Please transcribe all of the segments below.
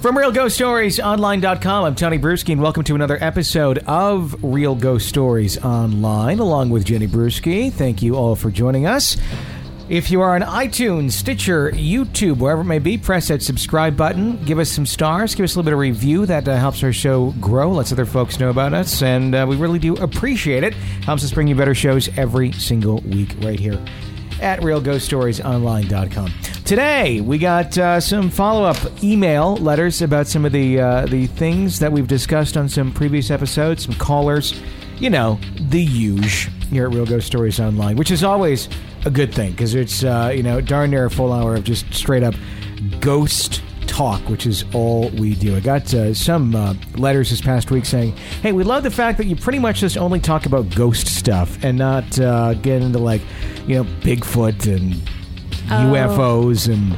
From RealGhostStoriesOnline.com, I'm Tony Bruschi, and welcome to another episode of Real Ghost Stories Online, along with Jenny Bruschi. Thank you all for joining us. If you are on iTunes, Stitcher, YouTube, wherever it may be, press that subscribe button. Give us some stars. Give us a little bit of review. That helps our show grow. Lets other folks know about us. And we really do appreciate it. Helps us bring you better shows every single week right here at realghoststoriesonline.com. Today, we got some follow-up email letters about some of the things that we've discussed on some previous episodes, some callers, you know, the huge here at Real Ghost Stories Online, which is always a good thing, because it's, you know, darn near a full hour of just straight-up ghost talk, which is all we do. I got some letters this past week saying, hey, we love the fact that you pretty much just only talk about ghost stuff and not get into, like, you know, Bigfoot and UFOs and,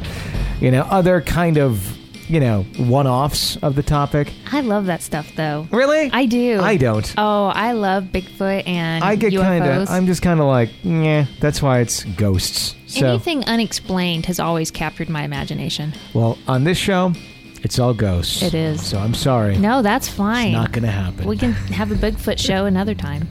you know, other kind of, you know, one-offs of the topic. I love that stuff, though. Really? I do. I don't. Oh, I love Bigfoot and I get UFOs. I'm just kind of like, yeah, that's why it's ghosts. So, anything unexplained has always captured my imagination. Well, on this show, it's all ghosts. It is. So I'm sorry. No, that's fine. It's not going to happen. We can have a Bigfoot show another time.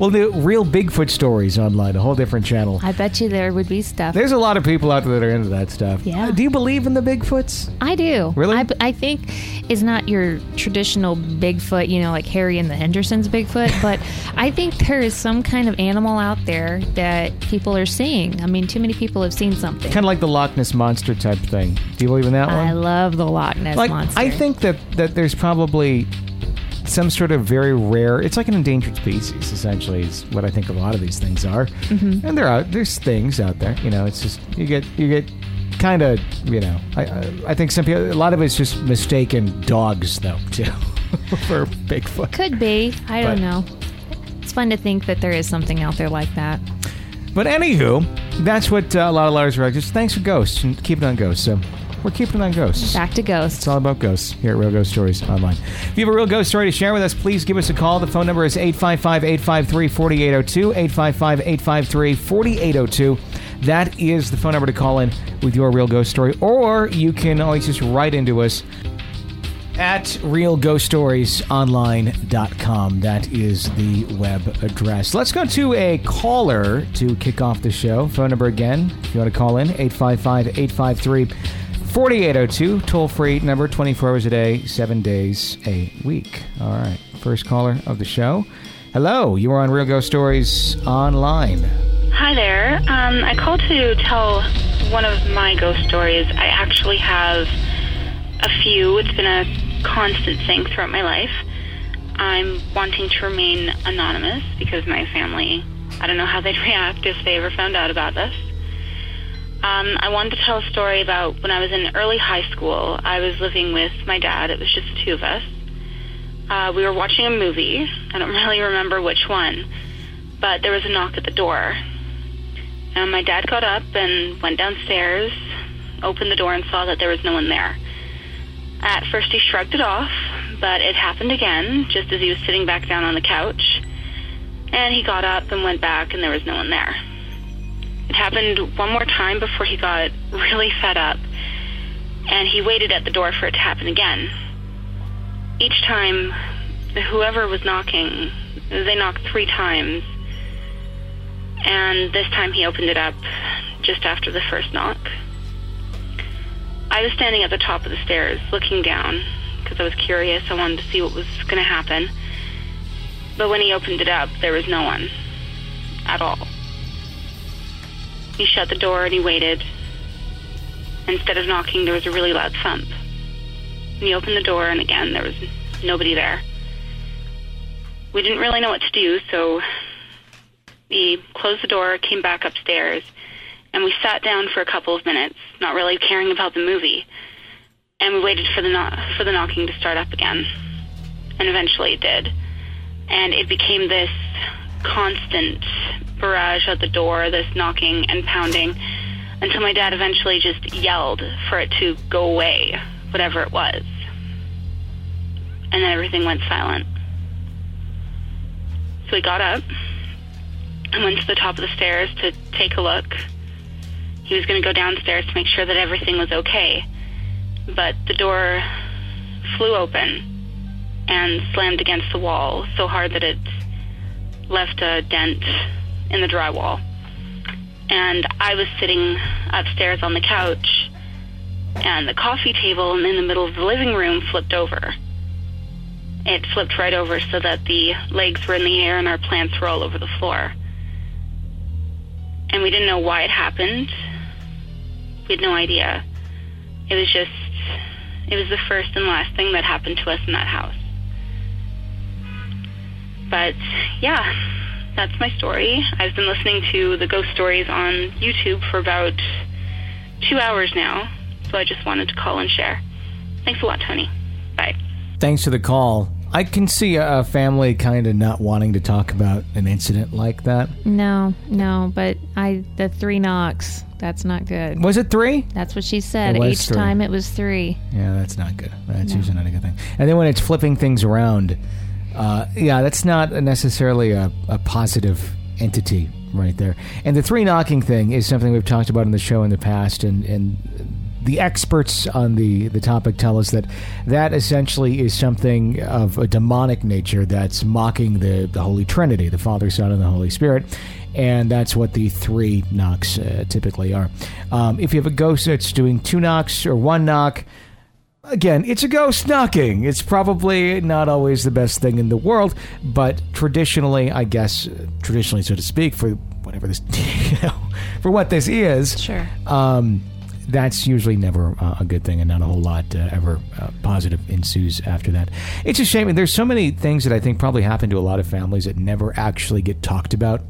We'll do Real Bigfoot Stories Online, a whole different channel. I bet you there would be stuff. There's a lot of people out there that are into that stuff. Yeah. Do you believe in the Bigfoots? I do. Really? I think it's not your traditional Bigfoot, you know, like Harry and the Henderson's Bigfoot, but I think there is some kind of animal out there that people are seeing. I mean, too many people have seen something. Kind of like the Loch Ness Monster type thing. Do you believe in that one? I love the Loch Ness Monster. I think that there's probably some sort of very rare, it's like an endangered species, essentially, is what I think a lot of these things are. Mm-hmm. And there's things out there, you know, it's just, you get kind of, you know, I think some people, a lot of it's just mistaken dogs, though, too, for Bigfoot. Could be. I don't know. It's fun to think that there is something out there like that. But anywho, that's what a lot of letters were like, just thanks for ghosts, and keep it on ghosts, so. We're keeping it on ghosts. Back to ghosts. It's all about ghosts here at Real Ghost Stories Online. If you have a real ghost story to share with us, please give us a call. The phone number is 855-853-4802, 855-853-4802. That is the phone number to call in with your real ghost story. Or you can always just write into us at realghoststoriesonline.com. That is the web address. Let's go to a caller to kick off the show. Phone number again, if you want to call in, 855-853-4802, toll-free number, 24 hours a day, 7 days a week. All right, first caller of the show. Hello, you are on Real Ghost Stories Online. Hi there. I called to tell one of my ghost stories. I actually have a few. It's been a constant thing throughout my life. I'm wanting to remain anonymous because my family, I don't know how they'd react if they ever found out about this. I wanted to tell a story about when I was in early high school. I was living with my dad. It was just the two of us. We were watching a movie. I don't really remember which one, but there was a knock at the door. And my dad got up and went downstairs, opened the door, and saw that there was no one there. At first, he shrugged it off, but it happened again, just as he was sitting back down on the couch. And he got up and went back, and there was no one there. It happened one more time before he got really fed up, and he waited at the door for it to happen again. Each time, whoever was knocking, they knocked 3 times, and this time he opened it up just after the first knock. I was standing at the top of the stairs, looking down, because I was curious. I wanted to see what was going to happen. But when he opened it up, there was no one at all. He shut the door and he waited. Instead of knocking, there was a really loud thump. And he opened the door, and again, there was nobody there. We didn't really know what to do, so we closed the door, came back upstairs, and we sat down for a couple of minutes, not really caring about the movie. And we waited for the knocking to start up again. And eventually it did. And it became this constant barrage at the door, this knocking and pounding, until my dad eventually just yelled for it to go away, whatever it was. And then everything went silent. So we got up and went to the top of the stairs to take a look. He was going to go downstairs to make sure that everything was okay. but the door flew open and slammed against the wall so hard that it left a dent in the drywall. And I was sitting upstairs on the couch, and the coffee table in the middle of the living room flipped over. It flipped right over so that the legs were in the air and our plants were all over the floor. And we didn't know why it happened. We had no idea. It was the first and last thing that happened to us in that house. But yeah, that's my story. I've been listening to the ghost stories on YouTube for about 2 hours now, so I just wanted to call and share. Thanks a lot, Tony. Bye. Thanks for the call. I can see a family kind of not wanting to talk about an incident like that. No, but the three knocks, that's not good. Was it three? That's what she said. Each time it was three. Yeah, that's not good. That's usually not a good thing. And then when it's flipping things around, that's not necessarily a positive entity right there. And the three knocking thing is something we've talked about on the show in the past, and the experts on the topic tell us that essentially is something of a demonic nature that's mocking the Holy Trinity, the Father, Son, and the Holy Spirit. And that's what the three knocks typically are. If you have a ghost that's doing two knocks or one knock, again, it's a ghost knocking. It's probably not always the best thing in the world, but traditionally, so to speak, for whatever this, for what this is. Sure. That's usually never a good thing, and not a whole lot ever positive ensues after that. It's a shame. And there's so many things that I think probably happen to a lot of families that never actually get talked about,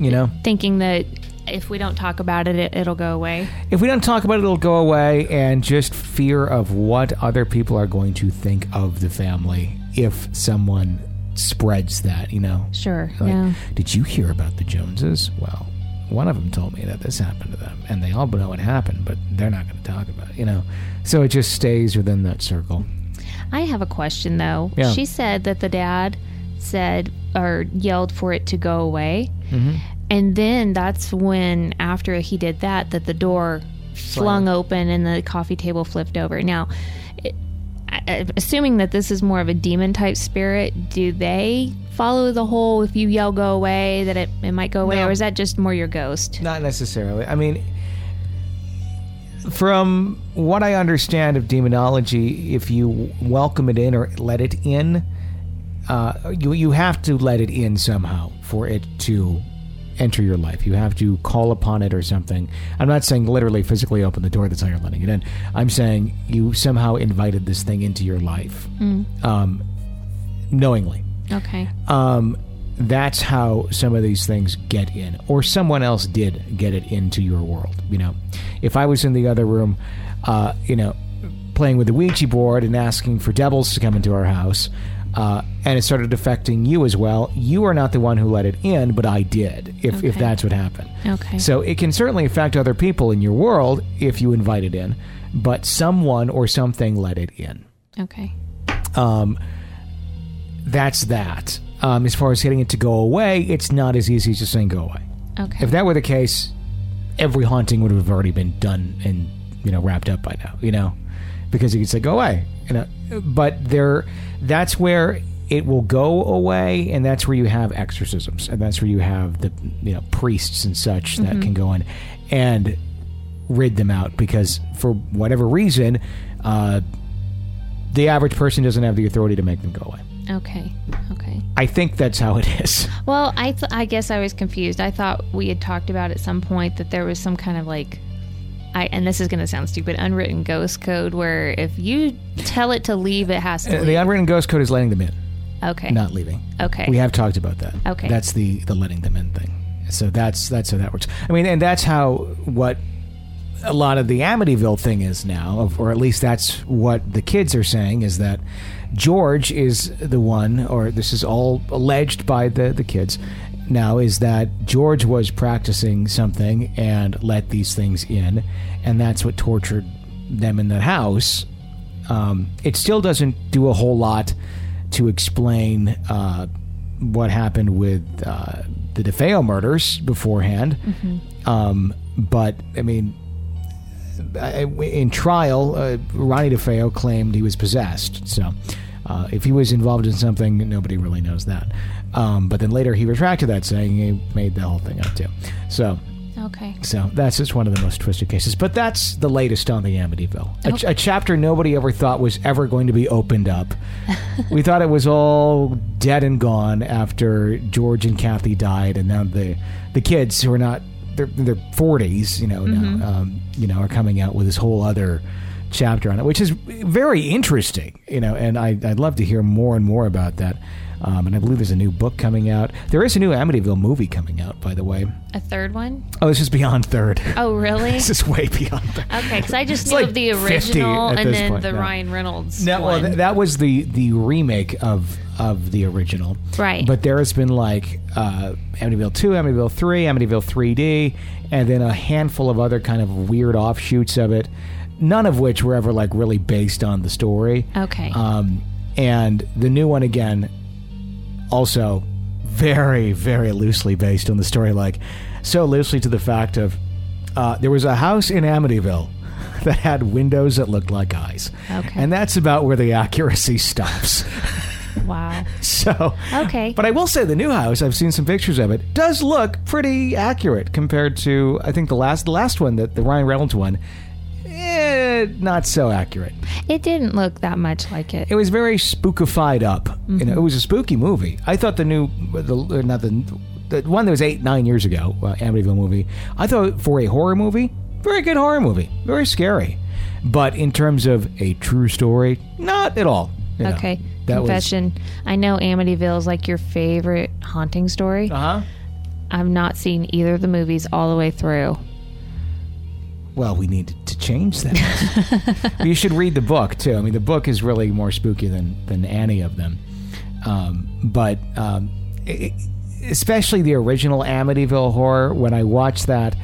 you know? Thinking that if we don't talk about it, it'll go away. If we don't talk about it, it'll go away, and just fear of what other people are going to think of the family if someone spreads that, you know? Sure, like, yeah. Did you hear about the Joneses? Well, one of them told me that this happened to them, and they all know it happened, but they're not going to talk about it, you know. So it just stays within that circle. I have a question, though. Yeah. She said that the dad yelled for it to go away, mm-hmm. and then that's when, after he did that, that the door flung open and the coffee table flipped over. Now, assuming that this is more of a demon-type spirit, do they follow the whole, if you yell go away, that it might go away, or is that just more your ghost? Not necessarily. I mean, from what I understand of demonology, if you welcome it in or let it in, you have to let it in somehow for it to enter your life. You have to call upon it or something. I'm not saying literally physically open the door, that's how you're letting it in. I'm saying you somehow invited this thing into your life knowingly. Okay. That's how some of these things get in, or someone else did get it into your world. You know, if I was in the other room, playing with the Ouija board and asking for devils to come into our house, and it started affecting you as well, you are not the one who let it in, but I did, if that's what happened. Okay. So it can certainly affect other people in your world if you invite it in, but someone or something let it in. Okay. That's that. As far as getting it to go away, it's not as easy as just saying go away. Okay. If that were the case, every haunting would have already been done and, wrapped up by now, because you could say go away, but that's where it will go away, and that's where you have exorcisms, and that's where you have the priests and such that can go in and rid them out, because for whatever reason, the average person doesn't have the authority to make them go away. Okay. I think that's how it is. Well, I guess I was confused. I thought we had talked about at some point that there was some kind of and this is going to sound stupid, unwritten ghost code where if you tell it to leave, it has to leave. The unwritten ghost code is letting them in. Okay. Not leaving. Okay. We have talked about that. Okay. That's the letting them in thing. So that's how that works. I mean, and that's what a lot of the Amityville thing is now, or at least that's what the kids are saying, is that George is the one, or this is all alleged by the kids now, is that George was practicing something and let these things in, and that's what tortured them in the house. It still doesn't do a whole lot to explain what happened with the DeFeo murders beforehand, but I mean, in trial, Ronnie DeFeo claimed he was possessed. So if he was involved in something, nobody really knows that. But then later he retracted that, saying he made the whole thing up too. So. Okay. So that's just one of the most twisted cases. But that's the latest on the Amityville. A chapter nobody ever thought was ever going to be opened up. We thought it was all dead and gone after George and Kathy died, and now the kids who are not in their 40s, now, are coming out with this whole other chapter on it, which is very interesting, and I'd love to hear more and more about that. And I believe there's a new book coming out. There is a new Amityville movie coming out, by the way. A third one? Oh, this is beyond third. Oh, really? This is way beyond third. Okay, because I just knew like of the original and then point, the Ryan Reynolds one. Well, that was the remake of the original. Right. But there has been like Amityville 2, Amityville 3, Amityville 3D, and then a handful of other kind of weird offshoots of it, none of which were ever like really based on the story. Okay. And the new one, again, also very, very loosely based on the story, like so loosely to the fact of there was a house in Amityville that had windows that looked like eyes. Okay. And that's about where the accuracy stops. Wow. So, okay. But I will say the new house, I've seen some pictures of it, does look pretty accurate compared to, I think, the last one, the Ryan Reynolds one. Not so accurate. It didn't look that much like it. It was very spookified up. Mm-hmm. It was a spooky movie. I thought the one that was 8-9 years ago, Amityville movie. I thought for a horror movie, very good horror movie, very scary. But in terms of a true story, not at all. Okay, confession. I know Amityville is like your favorite haunting story. Uh huh. I've not seen either of the movies all the way through. Well, we need to change that. You should read the book, too. I mean, the book is really more spooky than any of them. Especially the original Amityville horror, when I watch that,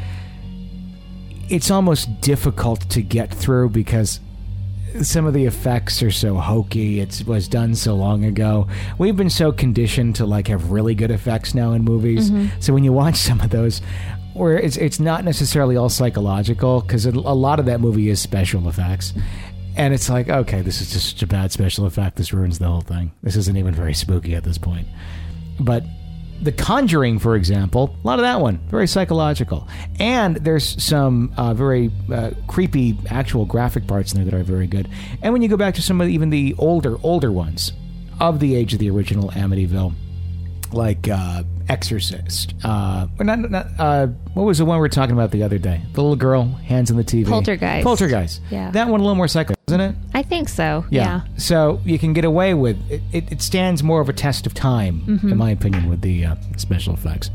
it's almost difficult to get through because some of the effects are so hokey. It was done so long ago. We've been so conditioned to like have really good effects now in movies. Mm-hmm. So when you watch some of those, or it's not necessarily all psychological, because a lot of that movie is special effects. And it's like, okay, this is just a bad special effect. This ruins the whole thing. This isn't even very spooky at this point. But The Conjuring, for example, a lot of that one, very psychological. And there's some very creepy actual graphic parts in there that are very good. And when you go back to some of even the older ones of the age of the original Amityville, like Exorcist. What was the one we were talking about the other day? The little girl, hands on the TV. Poltergeist. Yeah. That one a little more psycho, isn't it? I think so. Yeah. So you can get away with it. It stands more of a test of time, in my opinion, with the special effects.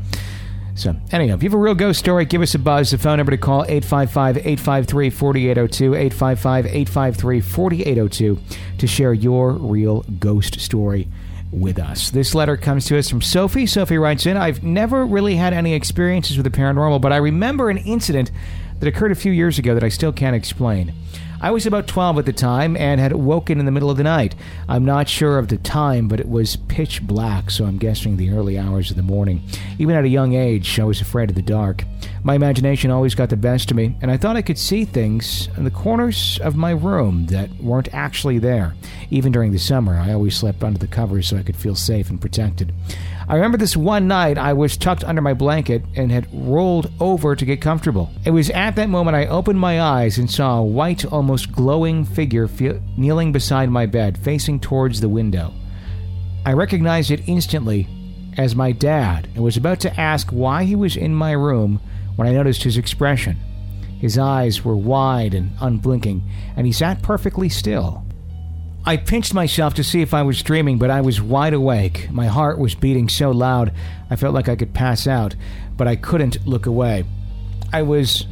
So, anyhow, if you have a real ghost story, give us a buzz. The phone number to call, 855-853-4802, 855-853-4802, to share your real ghost story with us. This letter comes to us from Sophie. Sophie writes in, I've never really had any experiences with the paranormal, but I remember an incident that occurred a few years ago that I still can't explain. I was about 12 at the time and had woken in the middle of the night. I'm not sure of the time, but it was pitch black, so I'm guessing the early hours of the morning. Even at a young age, I was afraid of the dark. My imagination always got the best of me, and I thought I could see things in the corners of my room that weren't actually there. Even during the summer, I always slept under the covers so I could feel safe and protected. I remember this one night I was tucked under my blanket and had rolled over to get comfortable. It was at that moment I opened my eyes and saw a white, almost glowing figure kneeling beside my bed, facing towards the window. I recognized it instantly as my dad and was about to ask why he was in my room when I noticed his expression. His eyes were wide and unblinking, and he sat perfectly still. I pinched myself to see if I was dreaming, but I was wide awake. My heart was beating so loud, I felt like I could pass out, but I couldn't look away. It was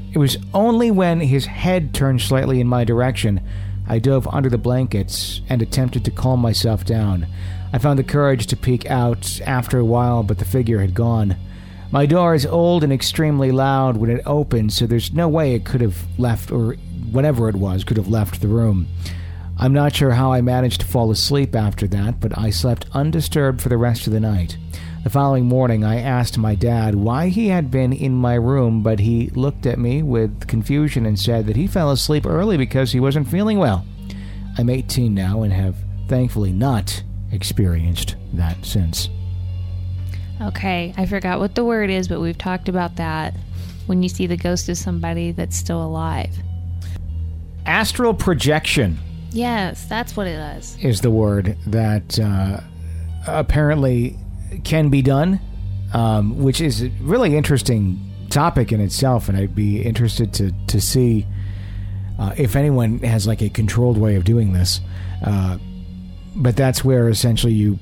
only when his head turned slightly in my direction, I dove under the blankets and attempted to calm myself down. I found the courage to peek out after a while, but the figure had gone. My door is old and extremely loud when it opens, so there's no way it could have left, or whatever it was, could have left the room. I'm not sure how I managed to fall asleep after that, but I slept undisturbed for the rest of the night. The following morning, I asked my dad why he had been in my room, but he looked at me with confusion and said that he fell asleep early because he wasn't feeling well. I'm 18 now and have thankfully not experienced that since. Okay, I forgot what the word is, but we've talked about that when you see the ghost of somebody that's still alive. Astral projection. Yes, that's what it is. Is the word that apparently can be done, which is a really interesting topic in itself, and I'd be interested to see if anyone has like a controlled way of doing this. But that's where essentially you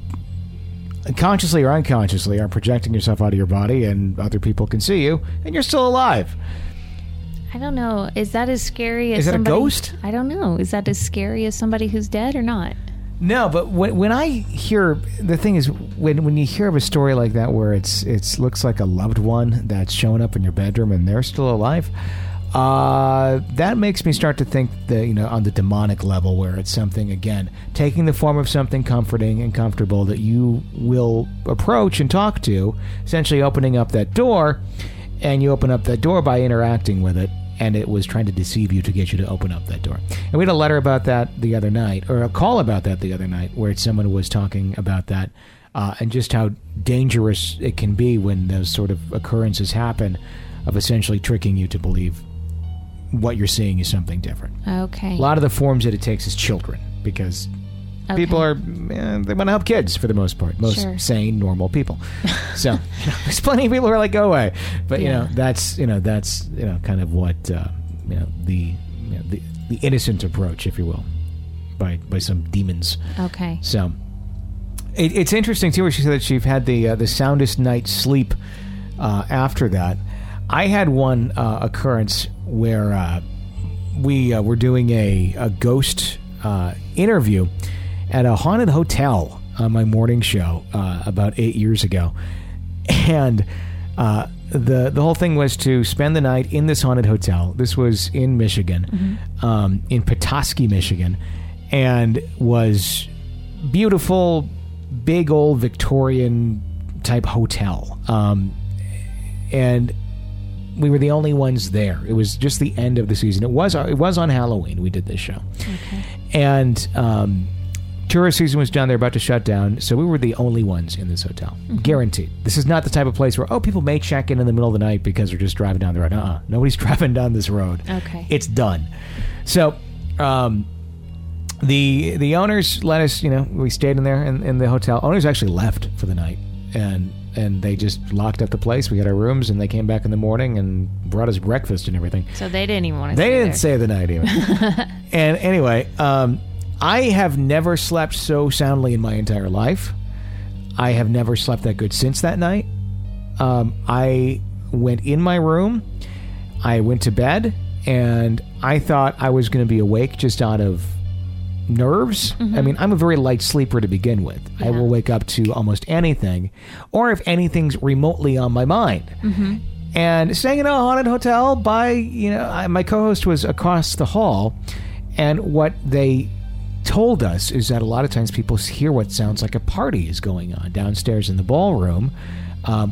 consciously or unconsciously are projecting yourself out of your body and other people can see you and you're still alive. I don't know. Is that as scary as somebody... Is that a ghost? I don't know. Is that as scary as somebody who's dead or not? No, but when I hear... The thing is, when you hear of a story like that where it's looks like a loved one that's showing up in your bedroom and they're still alive, that makes me start to think that, you know, on the demonic level where it's something, again, taking the form of something comforting and comfortable that you will approach and talk to, essentially opening up that door, and you open up that door by interacting with it. And it was trying to deceive you to get you to open up that door. And we had a letter about that the other night, or a call about that the other night, where someone was talking about that and just how dangerous it can be when those sort of occurrences happen, of essentially tricking you to believe what you're seeing is something different. Okay. A lot of the forms that it takes is children, because people are, they want to help kids for the most part. Most sane, normal people. So, you know, there's plenty of people who are like, go away. But, you know, that's kind of what, the innocent approach, if you will, by some demons. Okay. So, it's interesting, too, where she said that she've had the soundest night's sleep after that. I had one occurrence where we were doing a ghost interview at a haunted hotel on my morning show about 8 years ago. And the whole thing was to spend the night in this haunted hotel. This was in Michigan, in Petoskey, Michigan, and was beautiful, big old Victorian-type hotel. And we were the only ones there. It was just the end of the season. It was on Halloween we did this show. Okay. And... tourist season was down. They're about to shut down. So we were the only ones in this hotel. Mm-hmm. Guaranteed. This is not the type of place where, people may check in the middle of the night because they're just driving down the road. Nobody's driving down this road. Okay. It's done. So the owners let us, we stayed in there in the hotel. Owners actually left for the night and they just locked up the place. We got our rooms and they came back in the morning and brought us breakfast and everything. So they didn't even want to stay there. They didn't stay the night even. And anyway, I have never slept so soundly in my entire life. I have never slept that good since that night. I went in my room. I went to bed. And I thought I was going to be awake just out of nerves. Mm-hmm. I mean, I'm a very light sleeper to begin with. Yeah. I will wake up to almost anything. Or if anything's remotely on my mind. Mm-hmm. And staying in a haunted hotel by, my co-host was across the hall. And what they... told us is that a lot of times people hear what sounds like a party is going on downstairs in the ballroom,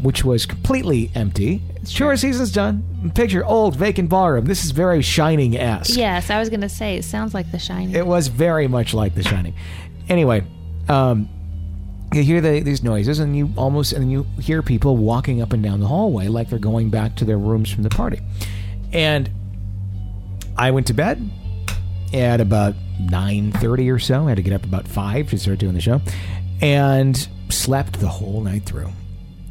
which was completely empty. Sure, season's done. Picture old vacant ballroom. This is very Shining-esque. Yes, I was going to say it sounds like The Shining. It was very much like The Shining. Anyway, you hear these noises, and you hear people walking up and down the hallway like they're going back to their rooms from the party. And I went to bed at about 9:30 or so. I had to get up about 5 to start doing the show, and slept the whole night through.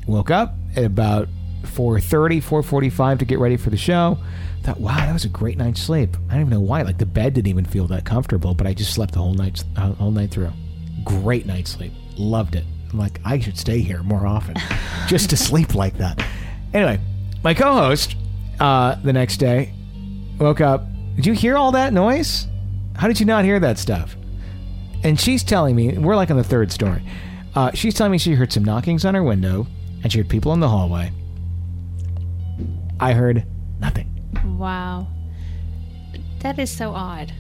Woke up at about 4:30, 4:45 to get ready for the show. Thought, wow, that was a great night's sleep. I don't even know why. Like the bed didn't even feel that comfortable, but I just slept the whole night through. Great night's sleep. Loved it. I'm like, I should stay here more often, just to sleep like that. Anyway, my co-host the next day woke up. Did you hear all that noise? How did you not hear that stuff? And she's telling me, we're like on the third story. She's telling me she heard some knockings on her window, and she heard people in the hallway. I heard nothing. Wow. That is so odd.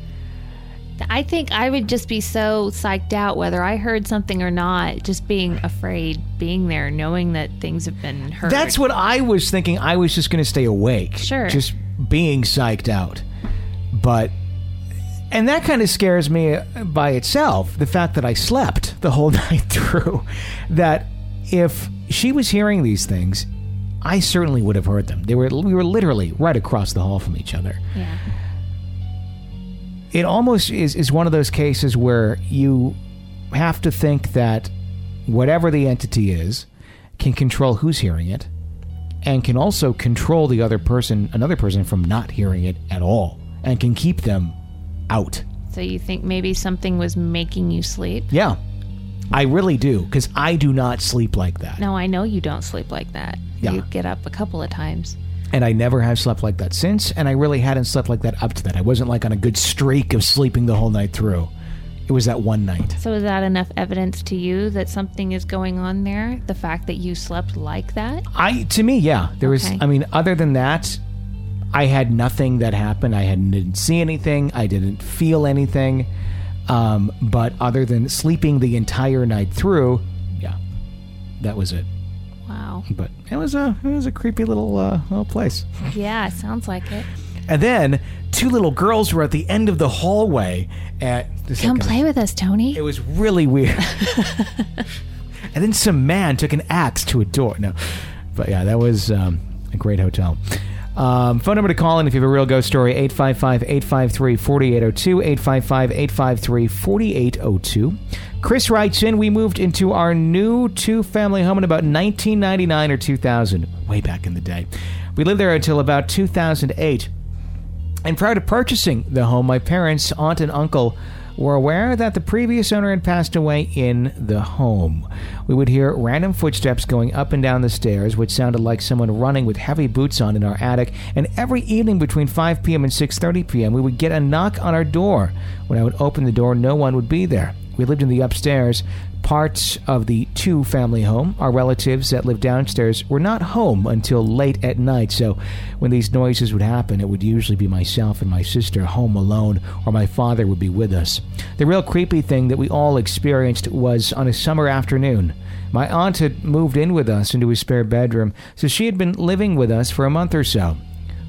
I think I would just be so psyched out whether I heard something or not, just being afraid, being there, knowing that things have been heard. That's what I was thinking. I was just going to stay awake. Sure. Just being psyched out. But... and that kind of scares me by itself, the fact that I slept the whole night through, that if she was hearing these things, I certainly would have heard them. We were literally right across the hall from each other. Yeah. It almost is one of those cases where you have to think that whatever the entity is can control who's hearing it and can also control the other person, another person, from not hearing it at all, and can keep them out. So you think maybe something was making you sleep? Yeah, I really do, because I do not sleep like that. No, I know you don't sleep like that. Yeah. You get up a couple of times. And I never have slept like that since, and I really hadn't slept like that up to that. I wasn't like on a good streak of sleeping the whole night through. It was that one night. So is that enough evidence to you that something is going on there? The fact that you slept like that? To me, yeah. There was, I mean, other than that, I had nothing that happened. I didn't see anything. I didn't feel anything. But other than sleeping the entire night through, yeah, that was it. Wow. But it was a creepy little place. Yeah, it sounds like it. And then two little girls were at the end of the hallway. Come play with us, Tony. It was really weird. And then some man took an axe to a door. No, but yeah, that was a great hotel. Phone number to call in if you have a real ghost story, 855-853-4802, 855-853-4802. Chris writes in, we moved into our new two-family home in about 1999 or 2000, way back in the day. We lived there until about 2008. And prior to purchasing the home, my parents, aunt and uncle were aware that the previous owner had passed away in the home. We would hear random footsteps going up and down the stairs, which sounded like someone running with heavy boots on in our attic, and every evening between 5 p.m. and 6:30 p.m. we would get a knock on our door. When I would open the door, no one would be there. We lived in the upstairs parts of the two-family home. Our relatives that lived downstairs were not home until late at night, so when these noises would happen, it would usually be myself and my sister home alone, or my father would be with us. The real creepy thing that we all experienced was on a summer afternoon. My aunt had moved in with us into his spare bedroom, so she had been living with us for a month or so.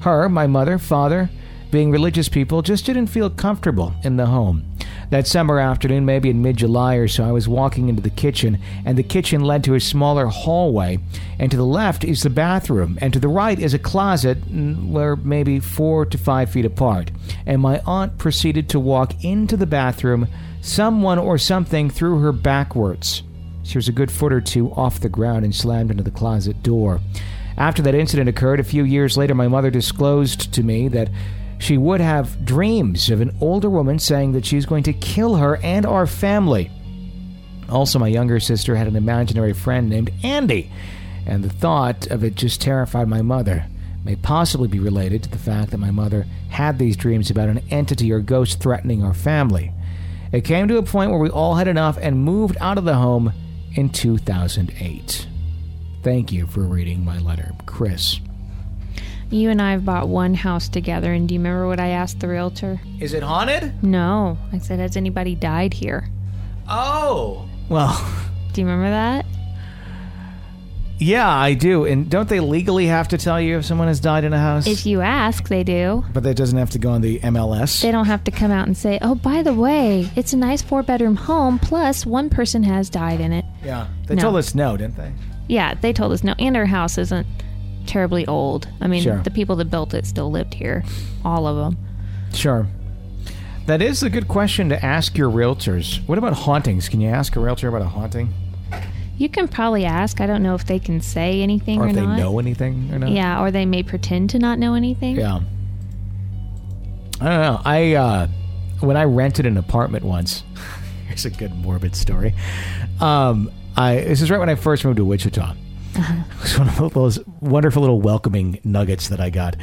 Her, my mother, father, being religious people, just didn't feel comfortable in the home. That summer afternoon, maybe in mid-July or so, I was walking into the kitchen, and the kitchen led to a smaller hallway, and to the left is the bathroom, and to the right is a closet, where maybe 4 to 5 feet apart. And my aunt proceeded to walk into the bathroom. Someone or something threw her backwards. She was a good foot or two off the ground and slammed into the closet door. After that incident occurred, a few years later, my mother disclosed to me that she would have dreams of an older woman saying that she's going to kill her and our family. Also, my younger sister had an imaginary friend named Andy, and the thought of it just terrified my mother. It may possibly be related to the fact that my mother had these dreams about an entity or ghost threatening our family. It came to a point where we all had enough and moved out of the home in 2008. Thank you for reading my letter, Chris. You and I have bought one house together, and do you remember what I asked the realtor? Is it haunted? No. I said, has anybody died here? Oh! Well... do you remember that? Yeah, I do. And don't they legally have to tell you if someone has died in a house? If you ask, they do. But that doesn't have to go on the MLS? They don't have to come out and say, oh, by the way, it's a nice four-bedroom home, plus one person has died in it. Yeah. They told us no, didn't they? Yeah, they told us no. And our house isn't terribly old. I mean, sure. The people that built it still lived here. All of them. Sure. That is a good question to ask your realtors. What about hauntings? Can you ask a realtor about a haunting? You can probably ask. I don't know if they can say anything or not. Or if they know anything or not. Yeah, or they may pretend to not know anything. Yeah. I don't know. When I rented an apartment once, here's a good morbid story. This is right when I first moved to Wichita. It was one of those wonderful little welcoming nuggets that I got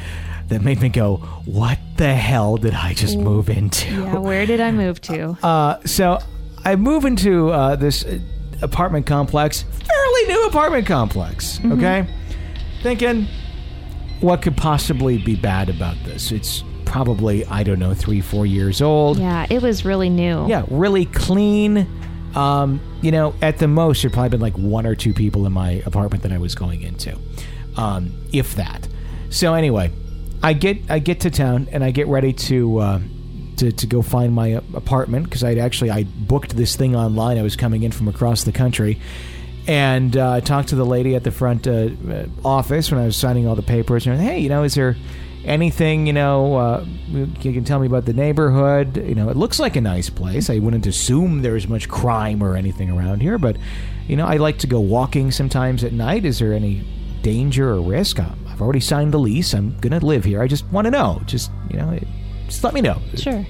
that made me go, what the hell did I just move into? Yeah, where did I move to? So I move into this apartment complex, fairly new apartment complex, okay? Mm-hmm. Thinking, what could possibly be bad about this? It's probably, I don't know, 3-4 years old. Yeah, it was really new. Yeah, really clean. You know, at the most, there'd probably been like 1 or 2 people in my apartment that I was going into, if that. So anyway, I get to town and I get ready to go find my apartment, because I booked this thing online. I was coming in from across the country, and I talked to the lady at the front office when I was signing all the papers. And hey, you know, is there anything, you know, you can tell me about the neighborhood? You know, it looks like a nice place. I wouldn't assume there is much crime or anything around here, but you know, I like to go walking sometimes at night. Is there any danger or risk? I've already signed the lease. I'm gonna live here. I just want to know. Just, you know, just let me know. Sure.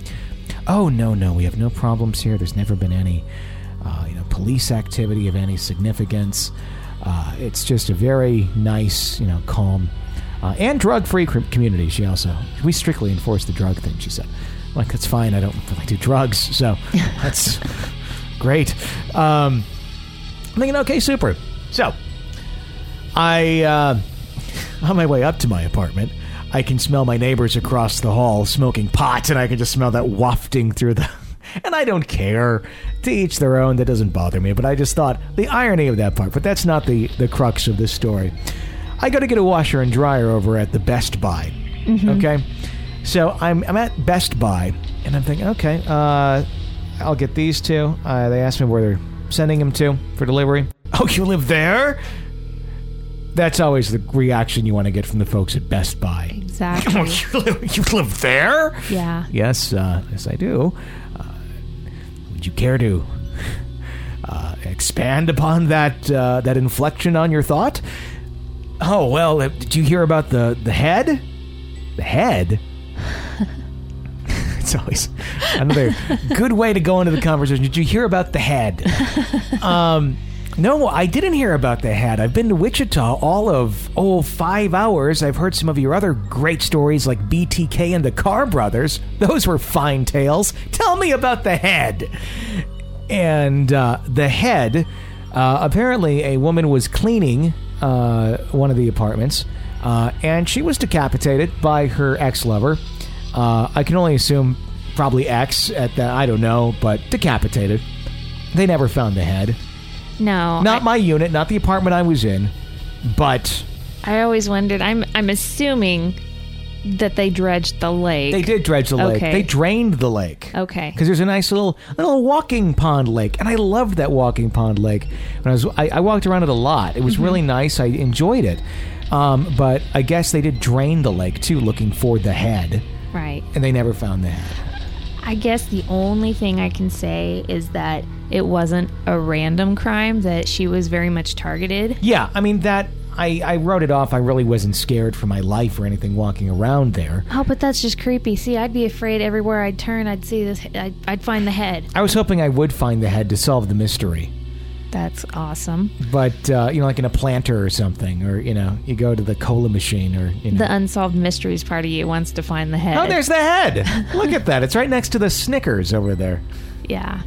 Oh, no, we have no problems here. There's never been any, you know, police activity of any significance. It's just a very nice, you know, calm and drug-free community. She also, we strictly enforce the drug thing, she said. I'm like, that's fine. I don't really do drugs, so that's great. I'm thinking, okay, super. So I, on my way up to my apartment, I can smell my neighbors across the hall smoking pot, and I can just smell that wafting through the... And I don't care. To each their own. That doesn't bother me. But I just thought the irony of that part. But that's not the crux of this story. I got to get a washer and dryer over at the Best Buy. Mm-hmm. Okay? So I'm at Best Buy, and I'm thinking, okay, I'll get these two. They asked me where they're sending them to for delivery. Oh, you live there? That's always the reaction you want to get from the folks at Best Buy. Exactly. You live there? Yeah. Yes, yes, I do. Would you care to expand upon that inflection on your thought? Oh, well, did you hear about the head? The head? It's always another good way to go into the conversation. Did you hear about the head? No, I didn't hear about the head. I've been to Wichita all of, 5 hours. I've heard some of your other great stories like BTK and the Carr Brothers. Those were fine tales. Tell me about the head. And the head, apparently a woman was cleaning one of the apartments, and she was decapitated by her ex-lover. I can only assume probably ex at that. I don't know, but decapitated. They never found the head. No. Not my unit, not the apartment I was in, but... I always wondered, I'm assuming that they dredged the lake. They did dredge the lake. They drained the lake. Okay. Because there's a nice little walking pond lake, and I loved that walking pond lake. When I walked around it a lot. It was really nice. I enjoyed it. But I guess they did drain the lake, too, looking for the head. Right. And they never found the head. I guess the only thing I can say is that it wasn't a random crime, that she was very much targeted. Yeah, I mean, that I wrote it off. I really wasn't scared for my life or anything walking around there. Oh, but that's just creepy. See, I'd be afraid everywhere I'd turn, I'd see this. I'd find the head. I was hoping I would find the head to solve the mystery. That's awesome. But, you know, like in a planter or something, or, you know, you go to the cola machine or, you know. The Unsolved Mysteries part of you wants to find the head. Oh, there's the head. Look at that. It's right next to the Snickers over there. Yeah.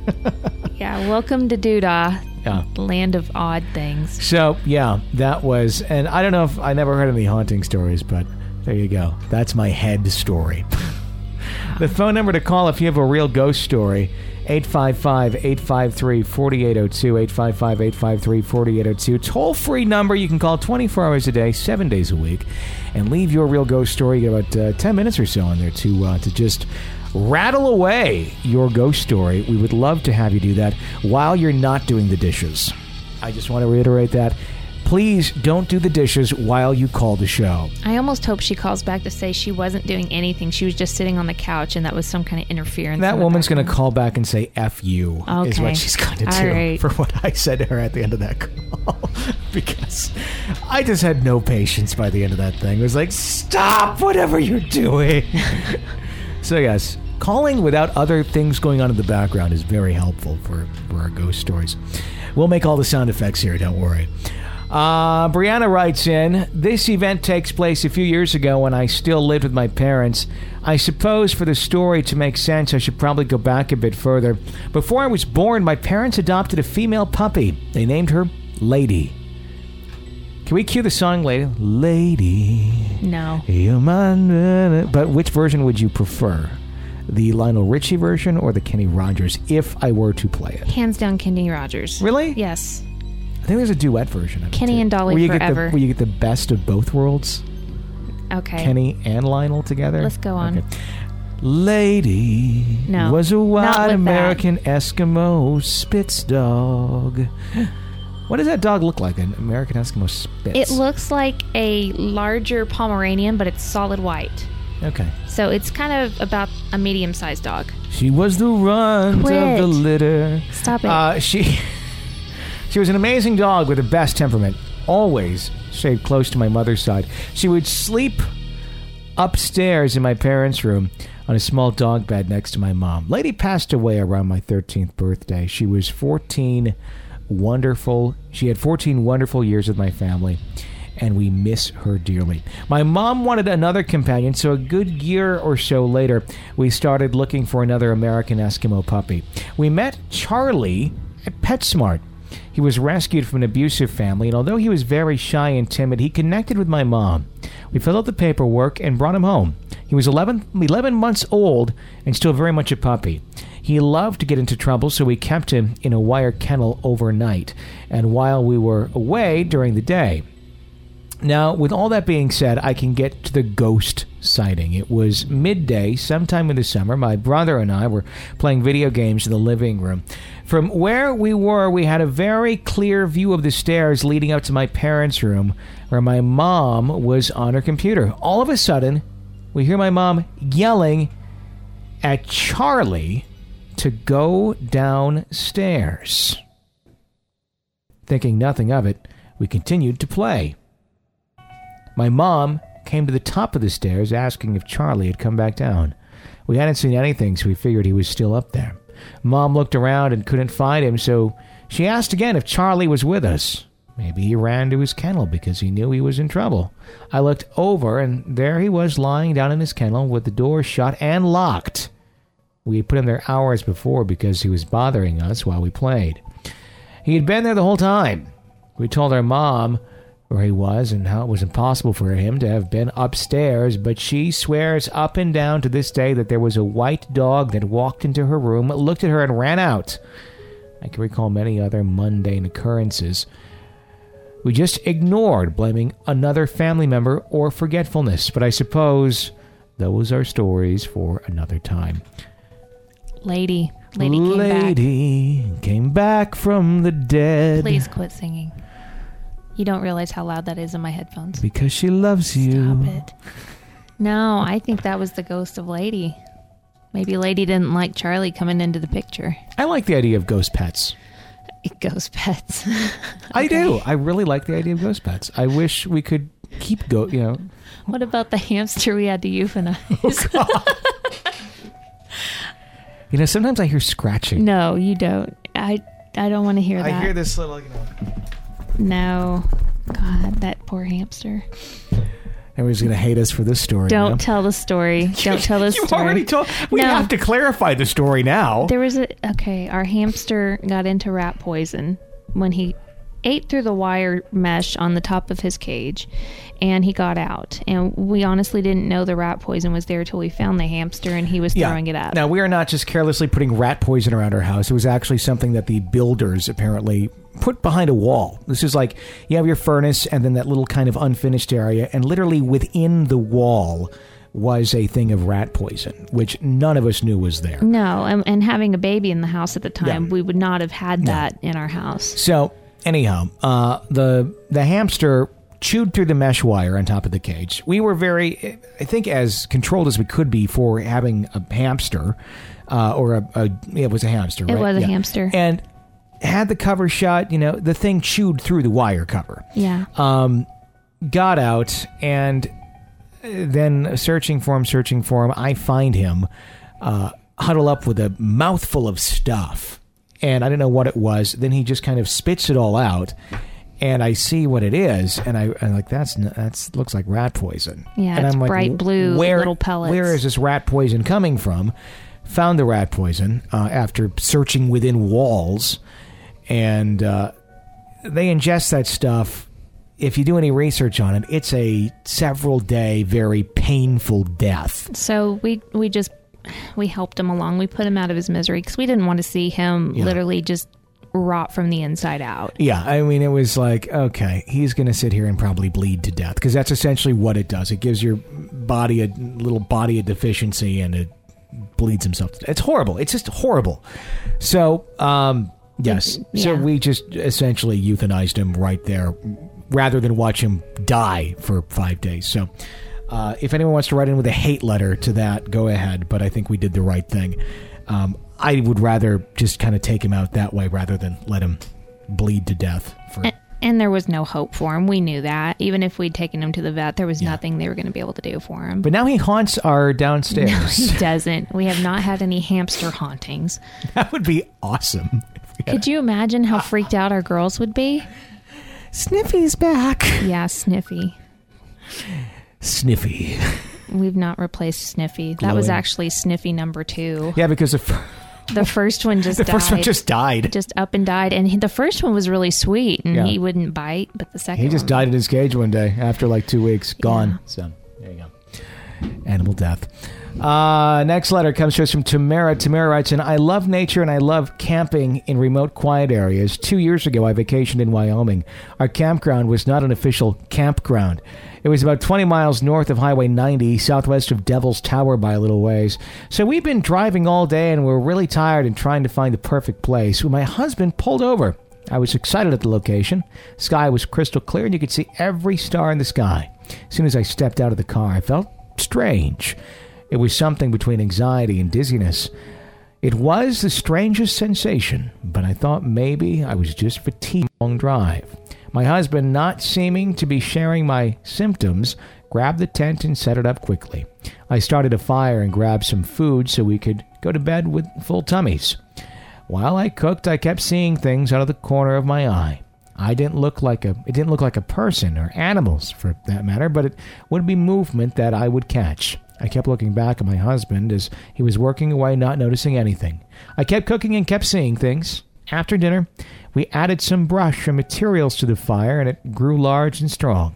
Yeah. Welcome to Doodah. Yeah. Land of odd things. So, yeah, that was, and I don't know if I never heard any haunting stories, but there you go. That's my head story. The phone number to call if you have a real ghost story, 855-853-4802, 855-853-4802. Toll-free number. You can call 24 hours a day, 7 days a week, and leave your real ghost story. You got about 10 minutes or so on there to just rattle away your ghost story. We would love to have you do that while you're not doing the dishes. I just want to reiterate that. Please don't do the dishes while you call the show. I almost hope she calls back to say she wasn't doing anything. She was just sitting on the couch, and that was some kind of interference. That woman's going to call back and say F you is what she's going to do for what I said to her at the end of that call. Because I just had no patience by the end of that thing. It was like, stop whatever you're doing. So yes, calling without other things going on in the background is very helpful for our ghost stories. We'll make all the sound effects here, don't worry. Brianna writes in, this event takes place a few years ago when I still lived with my parents. I suppose for the story to make sense, I should probably go back a bit further. Before I was born, my parents adopted a female puppy. They named her Lady. Can we cue the song, Lady? Lady. No. But which version would you prefer? The Lionel Richie version or the Kenny Rogers, if I were to play it? Hands down, Kenny Rogers. Really? Yes. I think there's a duet version of Kenny it, and Dolly Forever. Where you get the best of both worlds. Okay. Kenny and Lionel together. Let's go on. Okay. Lady was a wild American Eskimo Spitz dog. What does that dog look like, an American Eskimo Spitz? It looks like a larger Pomeranian, but it's solid white. Okay. So it's kind of about a medium-sized dog. She was the runt of the litter. Stop it. She was an amazing dog with the best temperament. Always stayed close to my mother's side. She would sleep upstairs in my parents' room on a small dog bed next to my mom. Lady passed away around my 13th birthday. She was 14. Wonderful. She had 14 wonderful years with my family, and we miss her dearly. My mom wanted another companion, so a good year or so later, we started looking for another American Eskimo puppy. We met Charlie at PetSmart. He was rescued from an abusive family, and although he was very shy and timid, he connected with my mom. We filled out the paperwork and brought him home. He was 11 months old and still very much a puppy. He loved to get into trouble, so we kept him in a wire kennel overnight and while we were away during the day. Now, with all that being said, I can get to the ghost sighting. It was midday, sometime in the summer. My brother and I were playing video games in the living room. From where we were, we had a very clear view of the stairs leading up to my parents' room, where my mom was on her computer. All of a sudden, we hear my mom yelling at Charlie to go downstairs. Thinking nothing of it, we continued to play. My mom came to the top of the stairs asking if Charlie had come back down. We hadn't seen anything, so we figured he was still up there. Mom looked around and couldn't find him, so she asked again if Charlie was with us. Maybe he ran to his kennel because he knew he was in trouble. I looked over, and there he was lying down in his kennel with the door shut and locked. We had put him there hours before because he was bothering us while we played. He had been there the whole time. We told our mom where he was and how it was impossible for him to have been upstairs, but she swears up and down to this day that there was a white dog that walked into her room, looked at her, and ran out. I can recall many other mundane occurrences. We just ignored blaming another family member or forgetfulness, but I suppose those are stories for another time. Lady came back from the dead. Please quit singing. You don't realize how loud that is in my headphones. Because she loves you. Stop it. No, I think that was the ghost of Lady. Maybe Lady didn't like Charlie coming into the picture. I like the idea of ghost pets. Ghost pets. Okay. I do. I really like the idea of ghost pets. I wish we could keep What about the hamster we had to euthanize? Oh, God. Sometimes I hear scratching. No, you don't. I don't want to hear that. I hear this little, No. God, that poor hamster. Everybody's going to hate us for this story. Don't tell the story. Don't tell the story. You already told. We have to clarify the story now. There was our hamster got into rat poison when he ate through the wire mesh on the top of his cage, and he got out. And we honestly didn't know the rat poison was there till we found the hamster, and he was throwing it up. Now, we are not just carelessly putting rat poison around our house. It was actually something that the builders apparently put behind a wall. This is like you have your furnace and then that little kind of unfinished area, and literally within the wall was a thing of rat poison, which none of us knew was there. No, and having a baby in the house at the time, we would not have had that in our house. So anyhow, the hamster chewed through the mesh wire on top of the cage. We were very, I think, as controlled as we could be for having a hamster, it was a hamster, right? It was a hamster. And had the cover shut, the thing chewed through the wire cover. Yeah. Got out, and then searching for him, I find him huddle up with a mouthful of stuff. And I didn't know what it was. Then he just kind of spits it all out, and I see what it is, and I'm like, that's looks like rat poison. Yeah, and it's bright blue little pellets. Where is this rat poison coming from? Found the rat poison after searching within walls. And they ingest that stuff if you do any research on it, it's a several day, very painful death. So we helped him along. We put him out of his misery because we didn't want to see him literally just rot from the inside out. Yeah, I mean, it was like, okay, he's going to sit here and probably bleed to death, because that's essentially what it does. It gives your body a little body of deficiency and it bleeds himself to death. It's horrible. It's just horrible. So, yes. Yeah. So we just essentially euthanized him right there rather than watch him die for 5 days. So if anyone wants to write in with a hate letter to that, go ahead. But I think we did the right thing. I would rather just kind of take him out that way rather than let him bleed to death. And there was no hope for him. We knew that. Even if we'd taken him to the vet, there was nothing they were going to be able to do for him. But now he haunts our downstairs. No, he doesn't. We have not had any hamster hauntings. That would be awesome. Could you imagine how freaked out our girls would be? Sniffy's back. Yeah, Sniffy. Sniffy. We've not replaced Sniffy. Glowing. That was actually Sniffy number 2. Yeah, because the first one just died. The first one just died. Just up and died. And the first one was really sweet, and he wouldn't bite, but the second one... He just died in his cage one day after like 2 weeks. Gone. Yeah. So, there you go. Animal death. Next letter comes to us from Tamara. Tamara writes in, I love nature and I love camping in remote quiet areas. 2 years ago, I vacationed in Wyoming. Our campground was not an official campground. It was about 20 miles north of Highway 90, southwest of Devil's Tower by a little ways. So we've been driving all day and we're really tired and trying to find the perfect place when my husband pulled over. I was excited at the location. Sky was crystal clear and you could see every star in the sky. As soon as I stepped out of the car, I felt strange. It was something between anxiety and dizziness. It was the strangest sensation, but I thought maybe I was just fatigued from a long drive. My husband, not seeming to be sharing my symptoms, grabbed the tent and set it up quickly. I started a fire and grabbed some food so we could go to bed with full tummies. While I cooked, I kept seeing things out of the corner of my eye. It didn't look like a person or animals, for that matter, but it would be movement that I would catch. I kept looking back at my husband as he was working away, not noticing anything. I kept cooking and kept seeing things. After dinner, we added some brush and materials to the fire, and it grew large and strong.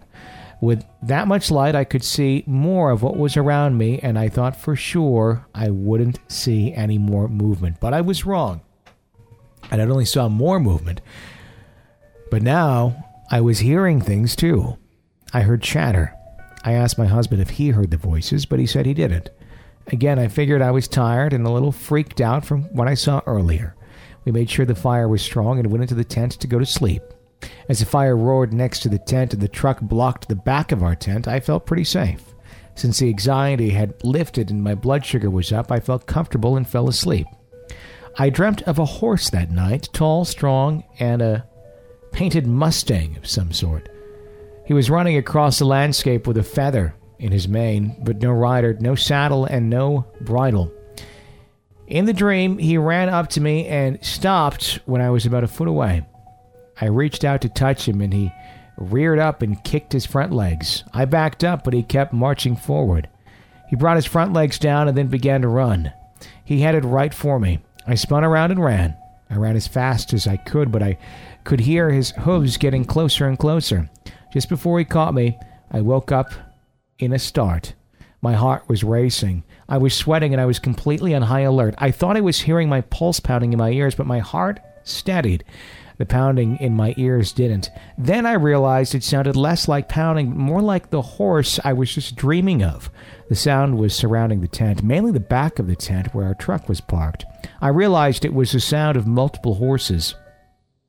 With that much light, I could see more of what was around me, and I thought for sure I wouldn't see any more movement. But I was wrong. I not only saw more movement, but now I was hearing things too. I heard chatter. I asked my husband if he heard the voices, but he said he didn't. Again, I figured I was tired and a little freaked out from what I saw earlier. We made sure the fire was strong and went into the tent to go to sleep. As the fire roared next to the tent and the truck blocked the back of our tent, I felt pretty safe. Since the anxiety had lifted and my blood sugar was up, I felt comfortable and fell asleep. I dreamt of a horse that night, tall, strong, and a painted Mustang of some sort. He was running across the landscape with a feather in his mane, but no rider, no saddle, and no bridle. In the dream, he ran up to me and stopped when I was about a foot away. I reached out to touch him, and he reared up and kicked his front legs. I backed up, but he kept marching forward. He brought his front legs down and then began to run. He headed right for me. I spun around and ran. I ran as fast as I could, but I could hear his hooves getting closer and closer. Just before he caught me, I woke up in a start. My heart was racing. I was sweating and I was completely on high alert. I thought I was hearing my pulse pounding in my ears, but my heart steadied. The pounding in my ears didn't. Then I realized it sounded less like pounding, but more like the horse I was just dreaming of. The sound was surrounding the tent, mainly the back of the tent where our truck was parked. I realized it was the sound of multiple horses.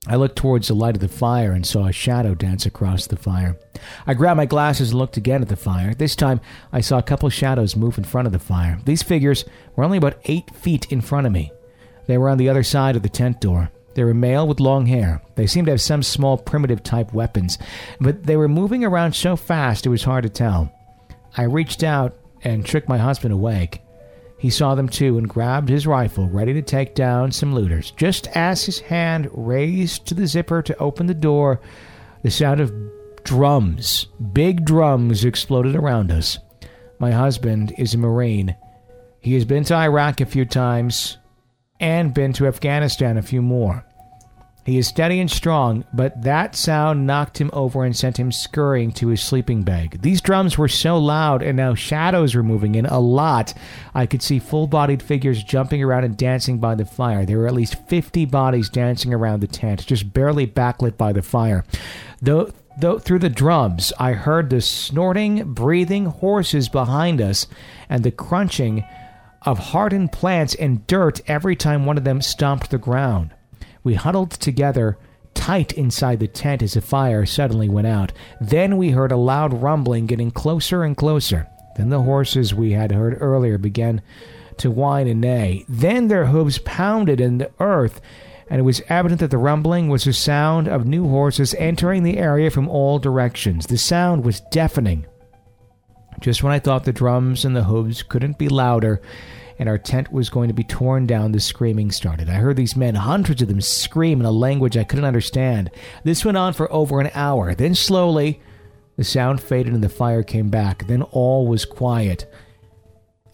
I looked towards the light of the fire and saw a shadow dance across the fire. I grabbed my glasses and looked again at the fire. This time, I saw a couple shadows move in front of the fire. These figures were only about 8 feet in front of me. They were on the other side of the tent door. They were male with long hair. They seemed to have some small primitive-type weapons, but they were moving around so fast it was hard to tell. I reached out and shook my husband awake. He saw them too and grabbed his rifle, ready to take down some looters. Just as his hand raised to the zipper to open the door, the sound of drums, big drums, exploded around us. My husband is a Marine. He has been to Iraq a few times and been to Afghanistan a few more. He is steady and strong, but that sound knocked him over and sent him scurrying to his sleeping bag. These drums were so loud, and now shadows were moving in a lot. I could see full-bodied figures jumping around and dancing by the fire. There were at least 50 bodies dancing around the tent, just barely backlit by the fire. Though through the drums, I heard the snorting, breathing horses behind us and the crunching of hardened plants and dirt every time one of them stomped the ground. We huddled together tight inside the tent as the fire suddenly went out. Then we heard a loud rumbling getting closer and closer. Then the horses we had heard earlier began to whine and neigh. Then their hooves pounded in the earth, and it was evident that the rumbling was the sound of new horses entering the area from all directions. The sound was deafening. Just when I thought the drums and the hooves couldn't be louder, and our tent was going to be torn down, the screaming started. I heard these men, hundreds of them, scream in a language I couldn't understand. This went on for over an hour. Then slowly, the sound faded and the fire came back. Then all was quiet.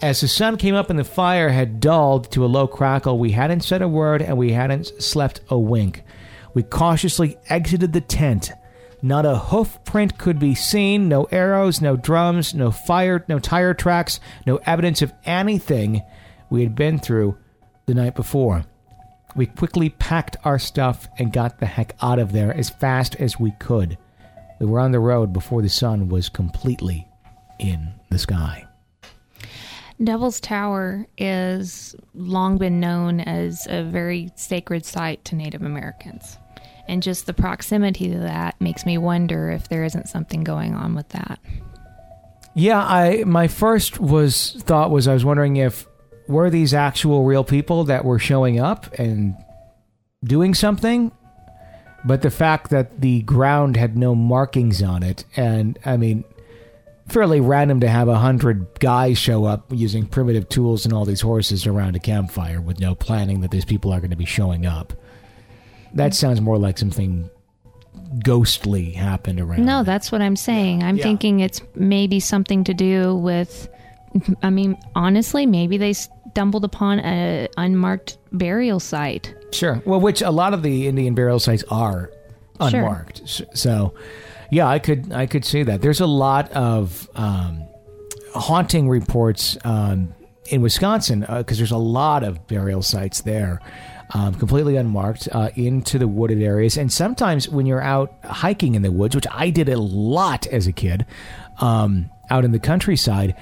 As the sun came up and the fire had dulled to a low crackle, we hadn't said a word and we hadn't slept a wink. We cautiously exited the tent. Not a hoof print could be seen, no arrows, no drums, no fire, no tire tracks, no evidence of anything we had been through the night before. We quickly packed our stuff and got the heck out of there as fast as we could. We were on the road before the sun was completely in the sky. Devil's Tower is long been known as a very sacred site to Native Americans. And just the proximity to that makes me wonder if there isn't something going on with that. Yeah, I was wondering if were these actual real people that were showing up and doing something, but the fact that the ground had no markings on it, and I mean, fairly random to have 100 guys show up using primitive tools and all these horses around a campfire with no planning that these people are going to be showing up. That sounds more like something ghostly happened around. No, that's what I'm saying. I'm thinking it's maybe something to do with, I mean, honestly, maybe they stumbled upon an unmarked burial site. Sure. Well, which a lot of the Indian burial sites are unmarked. Sure. So, yeah, I could see that. There's a lot of haunting reports in Wisconsin because there's a lot of burial sites there. Completely unmarked, into the wooded areas. And sometimes when you're out hiking in the woods, which I did a lot as a kid, out in the countryside,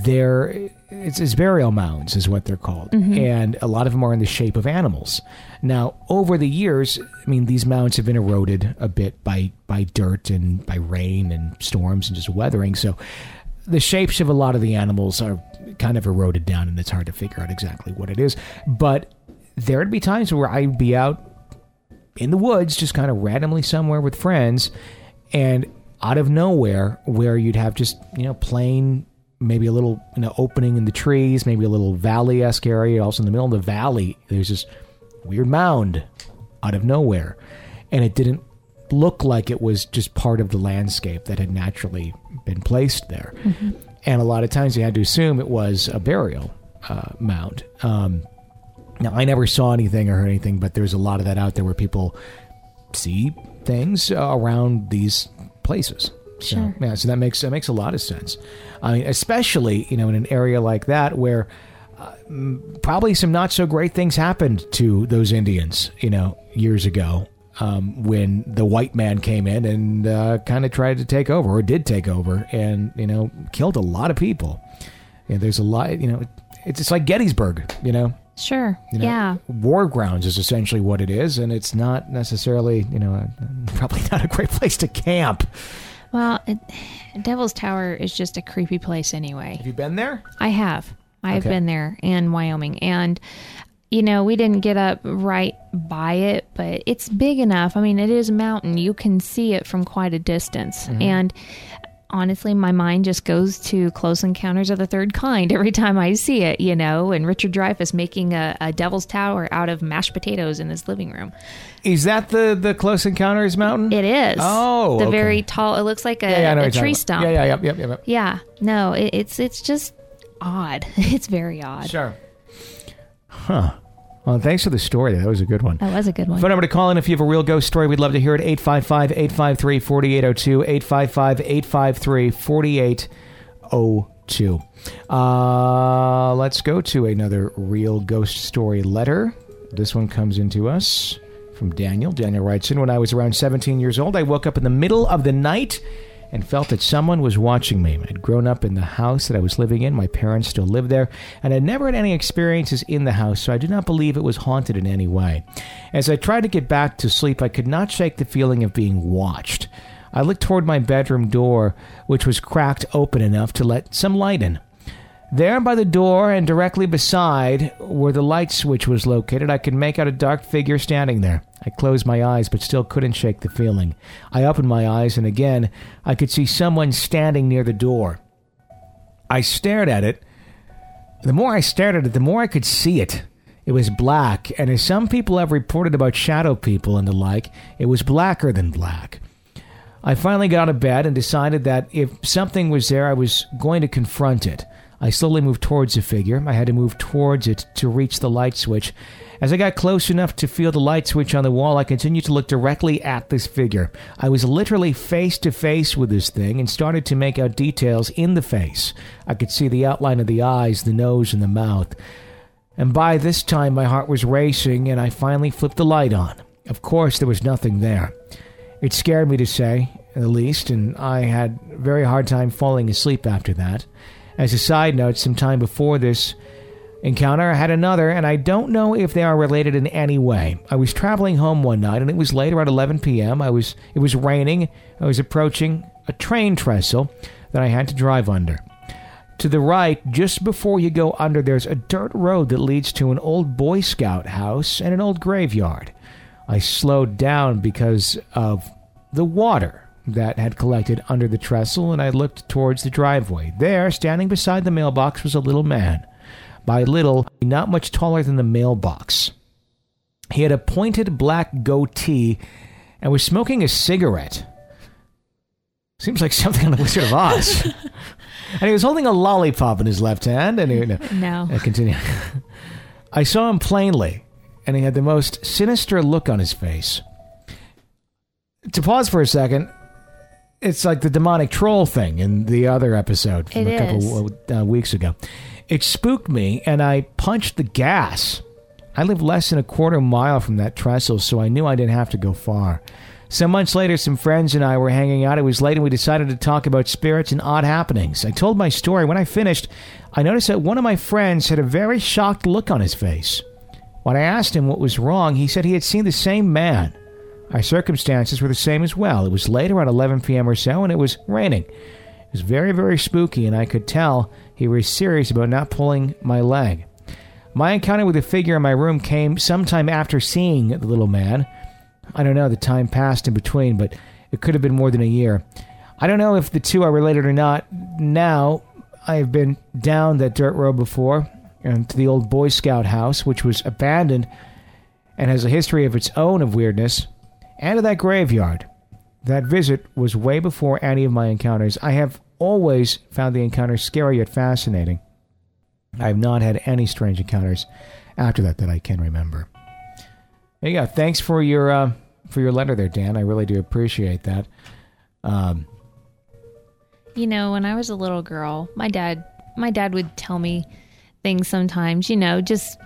it's burial mounds is what they're called. Mm-hmm. And a lot of them are in the shape of animals. Now, over the years, I mean, these mounds have been eroded a bit by dirt and by rain and storms and just weathering. So the shapes of a lot of the animals are kind of eroded down, and it's hard to figure out exactly what it is. But there'd be times where I'd be out in the woods, just kind of randomly somewhere with friends, and out of nowhere, where you'd have just, you know, plain, maybe a little, you know, opening in the trees, maybe a little valley-esque area. Also in the middle of the valley, there's this weird mound out of nowhere. And it didn't look like it was just part of the landscape that had naturally been placed there. Mm-hmm. And a lot of times you had to assume it was a burial mound. Now, I never saw anything or heard anything, but there's a lot of that out there where people see things around these places. Sure. So, yeah, so that makes a lot of sense. I mean, especially, you know, in an area like that where probably some not so great things happened to those Indians, you know, years ago when the white man came in and kind of tried to take over or did take over and, you know, killed a lot of people. And there's a lot, you know, it's like Gettysburg, you know. Sure. You know, yeah. War grounds is essentially what it is, and it's not necessarily, you know, probably not a great place to camp. Well, Devil's Tower is just a creepy place anyway. Have you been there? I have. I've been there in Wyoming, and you know, we didn't get up right by it, but it's big enough. I mean, it is a mountain; you can see it from quite a distance, mm-hmm. and honestly, my mind just goes to Close Encounters of the Third Kind every time I see it, you know, and Richard Dreyfuss making a Devil's Tower out of mashed potatoes in his living room. Is that the Close Encounters mountain? It is. Oh, the okay. very tall. It looks like a tree stump. Yeah. Yeah, no, it's just odd. It's very odd. Sure. Huh. Well, thanks for the story. That was a good one. That was a good one. Phone number to call in if you have a real ghost story. We'd love to hear it. 855-853-4802. 855-853-4802. Let's go to another real ghost story letter. This one comes into us from Daniel. Daniel writes in, when I was around 17 years old, I woke up in the middle of the night and felt that someone was watching me. I'd grown up in the house that I was living in. My parents still lived there, and I'd never had any experiences in the house, so I do not believe it was haunted in any way. As I tried to get back to sleep, I could not shake the feeling of being watched. I looked toward my bedroom door, which was cracked open enough to let some light in. There by the door and directly beside where the light switch was located, I could make out a dark figure standing there. I closed my eyes but still couldn't shake the feeling. I opened my eyes and again, I could see someone standing near the door. I stared at it. The more I stared at it, the more I could see it. It was black, and as some people have reported about shadow people and the like, it was blacker than black. I finally got out of bed and decided that if something was there, I was going to confront it. I slowly moved towards the figure. I had to move towards it to reach the light switch. As I got close enough to feel the light switch on the wall, I continued to look directly at this figure. I was literally face to face with this thing and started to make out details in the face. I could see the outline of the eyes, the nose, and the mouth. And by this time, my heart was racing, and I finally flipped the light on. Of course, there was nothing there. It scared me, to say the least, and I had a very hard time falling asleep after that. As a side note, some time before this encounter, I had another, and I don't know if they are related in any way. I was traveling home one night, and it was late, around 11 p.m. It was raining. I was approaching a train trestle that I had to drive under. To the right, just before you go under, there's a dirt road that leads to an old Boy Scout house and an old graveyard. I slowed down because of the water that had collected under the trestle, and I looked towards the driveway. There, standing beside the mailbox, was a little man. By little, not much taller than the mailbox. He had a pointed black goatee and was smoking a cigarette. Seems like something on the Wizard of Oz. And he was holding a lollipop in his left hand. And he, continue. I saw him plainly, and he had the most sinister look on his face. To pause for a second, it's like the demonic troll thing in the other episode from a couple weeks ago. It spooked me, and I punched the gas. I lived less than a quarter mile from that trestle, so I knew I didn't have to go far. Some months later, some friends and I were hanging out. It was late, and we decided to talk about spirits and odd happenings. I told my story. When I finished, I noticed that one of my friends had a very shocked look on his face. When I asked him what was wrong, he said he had seen the same man. Our circumstances were the same as well. It was late, around 11 p.m. or so, and it was raining. It was very, very spooky, and I could tell he was serious about not pulling my leg. My encounter with the figure in my room came sometime after seeing the little man. I don't know, the time passed in between, but it could have been more than a year. I don't know if the two are related or not. Now, I have been down that dirt road before, and to the old Boy Scout house, which was abandoned and has a history of its own of weirdness, and to that graveyard. That visit was way before any of my encounters. I have always found the encounters scary yet fascinating. I have not had any strange encounters after that I can remember. There you go. Thanks for your letter there, Dan. I really do appreciate that. You know, when I was a little girl, my dad would tell me things sometimes. You know, just.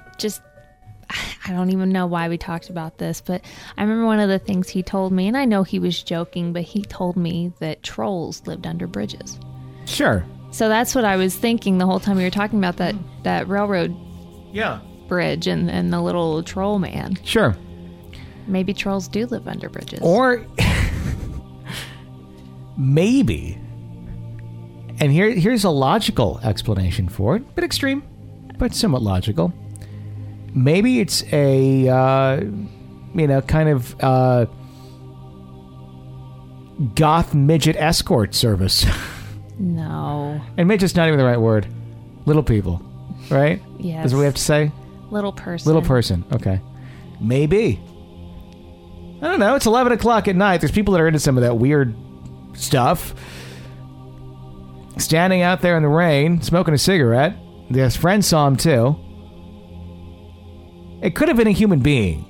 I don't even know why we talked about this, but I remember one of the things he told me, and I know he was joking, but he told me that trolls lived under bridges. Sure. So that's what I was thinking the whole time we were talking about that railroad bridge and the little troll man. Sure. Maybe trolls do live under bridges. Or maybe. And here's a logical explanation for it. A bit extreme, but somewhat logical. Maybe it's a, kind of goth midget escort service. No. And midget's not even the right word. Little people, right? Yes. Is what we have to say? Little person. Little person, okay. Maybe. I don't know. It's 11 o'clock at night. There's people that are into some of that weird stuff. Standing out there in the rain, smoking a cigarette. His friend saw him, too. It could have been a human being.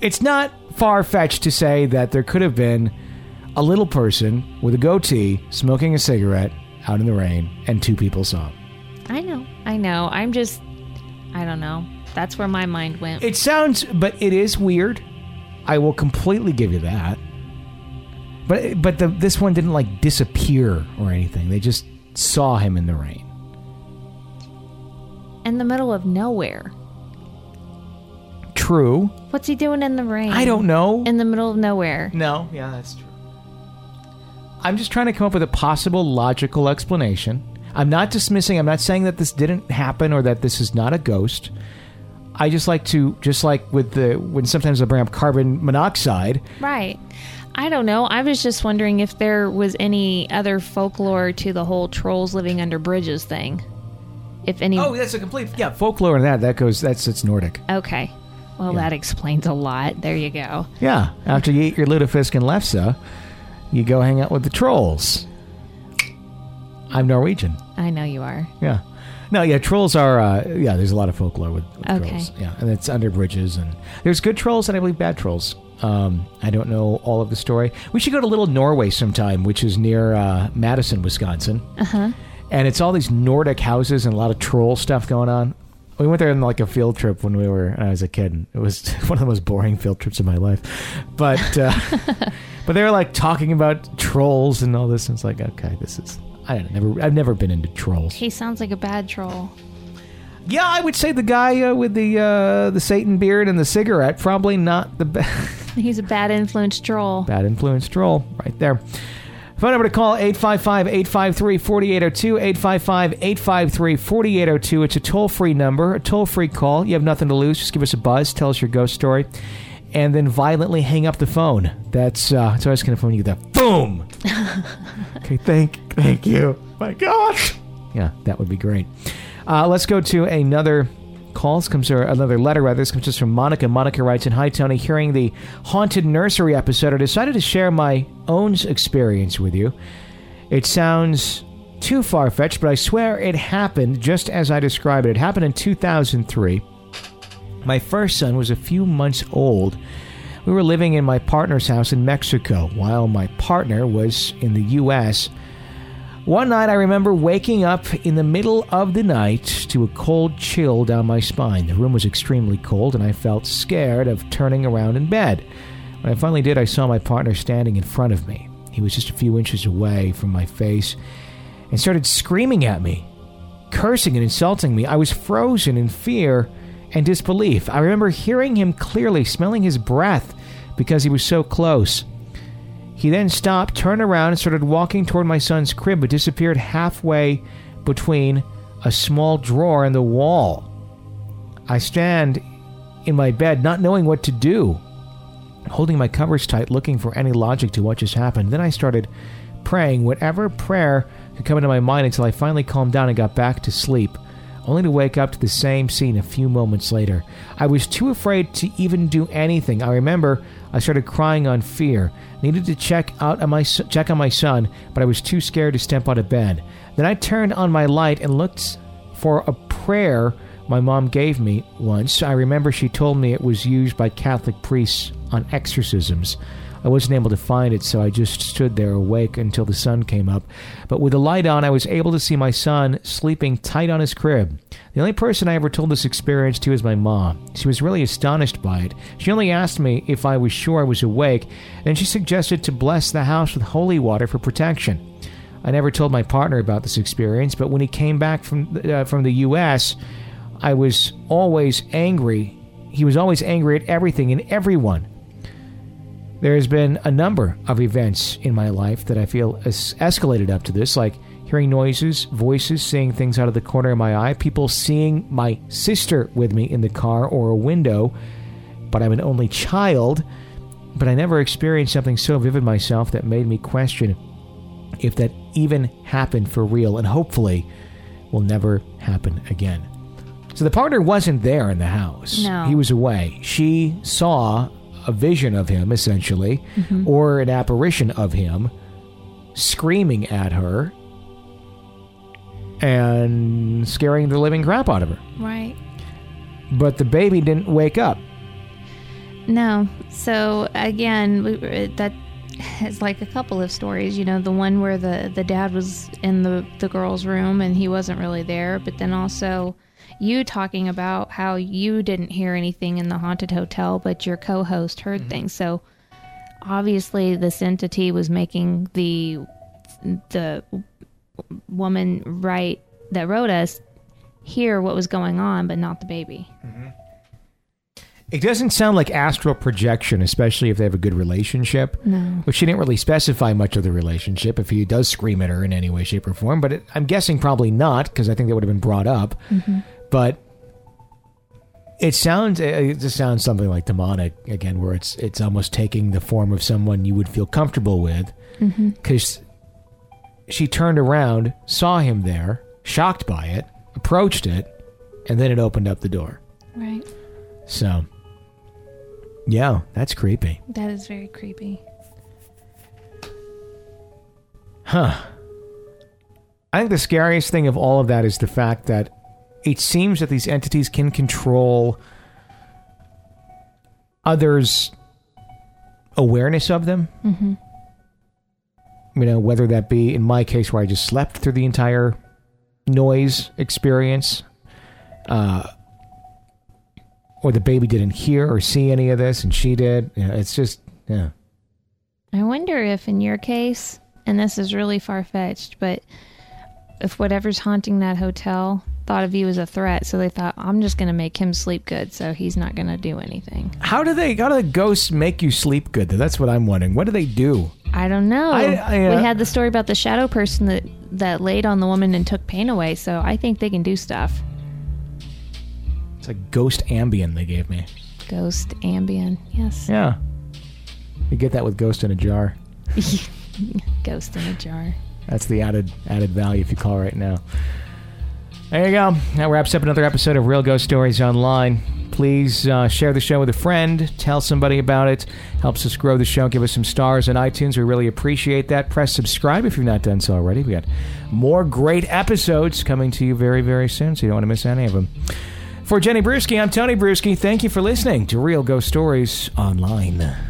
It's not far-fetched to say that there could have been a little person with a goatee smoking a cigarette out in the rain, and two people saw him. I know. I'm just... I don't know. That's where my mind went. It sounds... But it is weird. I will completely give you that. But this one didn't, like, disappear or anything. They just saw him in the rain. In the middle of nowhere. True. What's he doing in the rain? I don't know. In the middle of nowhere. No. Yeah, that's true. I'm just trying to come up with a possible logical explanation. I'm not saying that this didn't happen or that this is not a ghost. I just like to, just like with when sometimes I bring up carbon monoxide. Right. I don't know. I was just wondering if there was any other folklore to the whole trolls living under bridges thing. If any. Oh, that's a complete, yeah, folklore and that. That goes, it's Nordic. Okay. Well, yeah. That explains a lot. There you go. Yeah. After you eat your lutefisk and lefse, you go hang out with the trolls. I'm Norwegian. I know you are. Yeah. No, yeah, trolls are, there's a lot of folklore with trolls. Yeah, and it's under bridges, and there's good trolls and I believe bad trolls. I don't know all of the story. We should go to Little Norway sometime, which is near Madison, Wisconsin. Uh-huh. And it's all these Nordic houses and a lot of troll stuff going on. We went there on like a field trip when I was a kid. And it was one of the most boring field trips of my life. But, but they were like talking about trolls and all this, and it's like, okay, this is... I've never been into trolls. He sounds like a bad troll. Yeah, I would say the guy with the Satan beard and the cigarette, probably not the best. He's a bad influence troll. Bad influence troll, right there. Phone number to call, 855-853-4802, 855-853-4802. It's a toll-free number, a toll-free call. You have nothing to lose. Just give us a buzz. Tell us your ghost story. And then violently hang up the phone. That's always going to phone you that. Boom! Okay, thank you. My God! Yeah, that would be great. Let's go to another call. Another letter, rather. This comes just from Monica. Monica writes, "Hi, Tony. Hearing the Haunted Nursery episode, I decided to share my own experience with you. It sounds too far-fetched, but I swear it happened just as I described it. It happened in 2003. My first son was a few months old. We were living in my partner's house in Mexico while my partner was in the U.S. One night, I remember waking up in the middle of the night to a cold chill down my spine. The room was extremely cold, and I felt scared of turning around in bed. When I finally did, I saw my partner standing in front of me. He was just a few inches away from my face and started screaming at me, cursing and insulting me. I was frozen in fear and disbelief. I remember hearing him clearly, smelling his breath because he was so close. He then stopped, turned around, and started walking toward my son's crib, but disappeared halfway between a small drawer and the wall. I stand in my bed, not knowing what to do, holding my covers tight, looking for any logic to what just happened. Then I started praying whatever prayer could come into my mind until I finally calmed down and got back to sleep, only to wake up to the same scene a few moments later. I was too afraid to even do anything. I remember I started crying on fear. Needed to check on my son, but I was too scared to step out of bed. Then I turned on my light and looked for a prayer my mom gave me once. I remember she told me it was used by Catholic priests on exorcisms. I wasn't able to find it, so I just stood there awake until the sun came up. But with the light on, I was able to see my son sleeping tight on his crib. The only person I ever told this experience to is my mom. She was really astonished by it. She only asked me if I was sure I was awake, and she suggested to bless the house with holy water for protection. I never told my partner about this experience, but when he came back from the U.S., I was always angry. He was always angry at everything and everyone. There has been a number of events in my life that I feel escalated up to this, like hearing noises, voices, seeing things out of the corner of my eye, people seeing my sister with me in the car or a window, but I'm an only child, but I never experienced something so vivid myself that made me question if that even happened for real, and hopefully will never happen again." So the partner wasn't there in the house. No. He was away. She saw a vision of him, essentially, mm-hmm. or an apparition of him screaming at her and scaring the living crap out of her. Right. but the baby didn't wake up. No. So, again, that is like a couple of stories. You know, the one where the dad was in the girl's room and he wasn't really there. But then also you talking about how you didn't hear anything in the haunted hotel, but your co-host heard mm-hmm. things. So, obviously, this entity was making the woman right that wrote us hear what was going on, but not the baby. Mm-hmm. It doesn't sound like astral projection, especially if they have a good relationship. No. Which she didn't really specify much of the relationship, if he does scream at her in any way, shape, or form. But I'm guessing probably not, because I think that would have been brought up. Mm-hmm. But it just sounds something like demonic, again, where it's almost taking the form of someone you would feel comfortable with. Because mm-hmm. she turned around, saw him there, shocked by it, approached it, and then it opened up the door. Right. So, yeah, that's creepy. That is very creepy. Huh. I think the scariest thing of all of that is the fact that it seems that these entities can control others' awareness of them. Mm-hmm. You know, whether that be, in my case, where I just slept through the entire noise experience, or the baby didn't hear or see any of this, and she did. You know, it's just, yeah. I wonder if in your case, and this is really far-fetched, but if whatever's haunting that hotel thought of you as a threat, so they thought, I'm just going to make him sleep good, so he's not going to do anything. How do the ghosts make you sleep good, though? That's what I'm wondering. What do they do? I don't know. We had the story about the shadow person that laid on the woman and took pain away, so I think they can do stuff. It's a ghost Ambien they gave me. Ghost Ambien, yes. Yeah. You get that with Ghost in a Jar. Ghost in a Jar. That's the added value if you call right now. There you go. That wraps up another episode of Real Ghost Stories Online. Please share the show with a friend. Tell somebody about it. Helps us grow the show. Give us some stars on iTunes. We really appreciate that. Press subscribe if you've not done so already. We got more great episodes coming to you very, very soon, so you don't want to miss any of them. For Jenny Bruschi, I'm Tony Bruschi. Thank you for listening to Real Ghost Stories Online.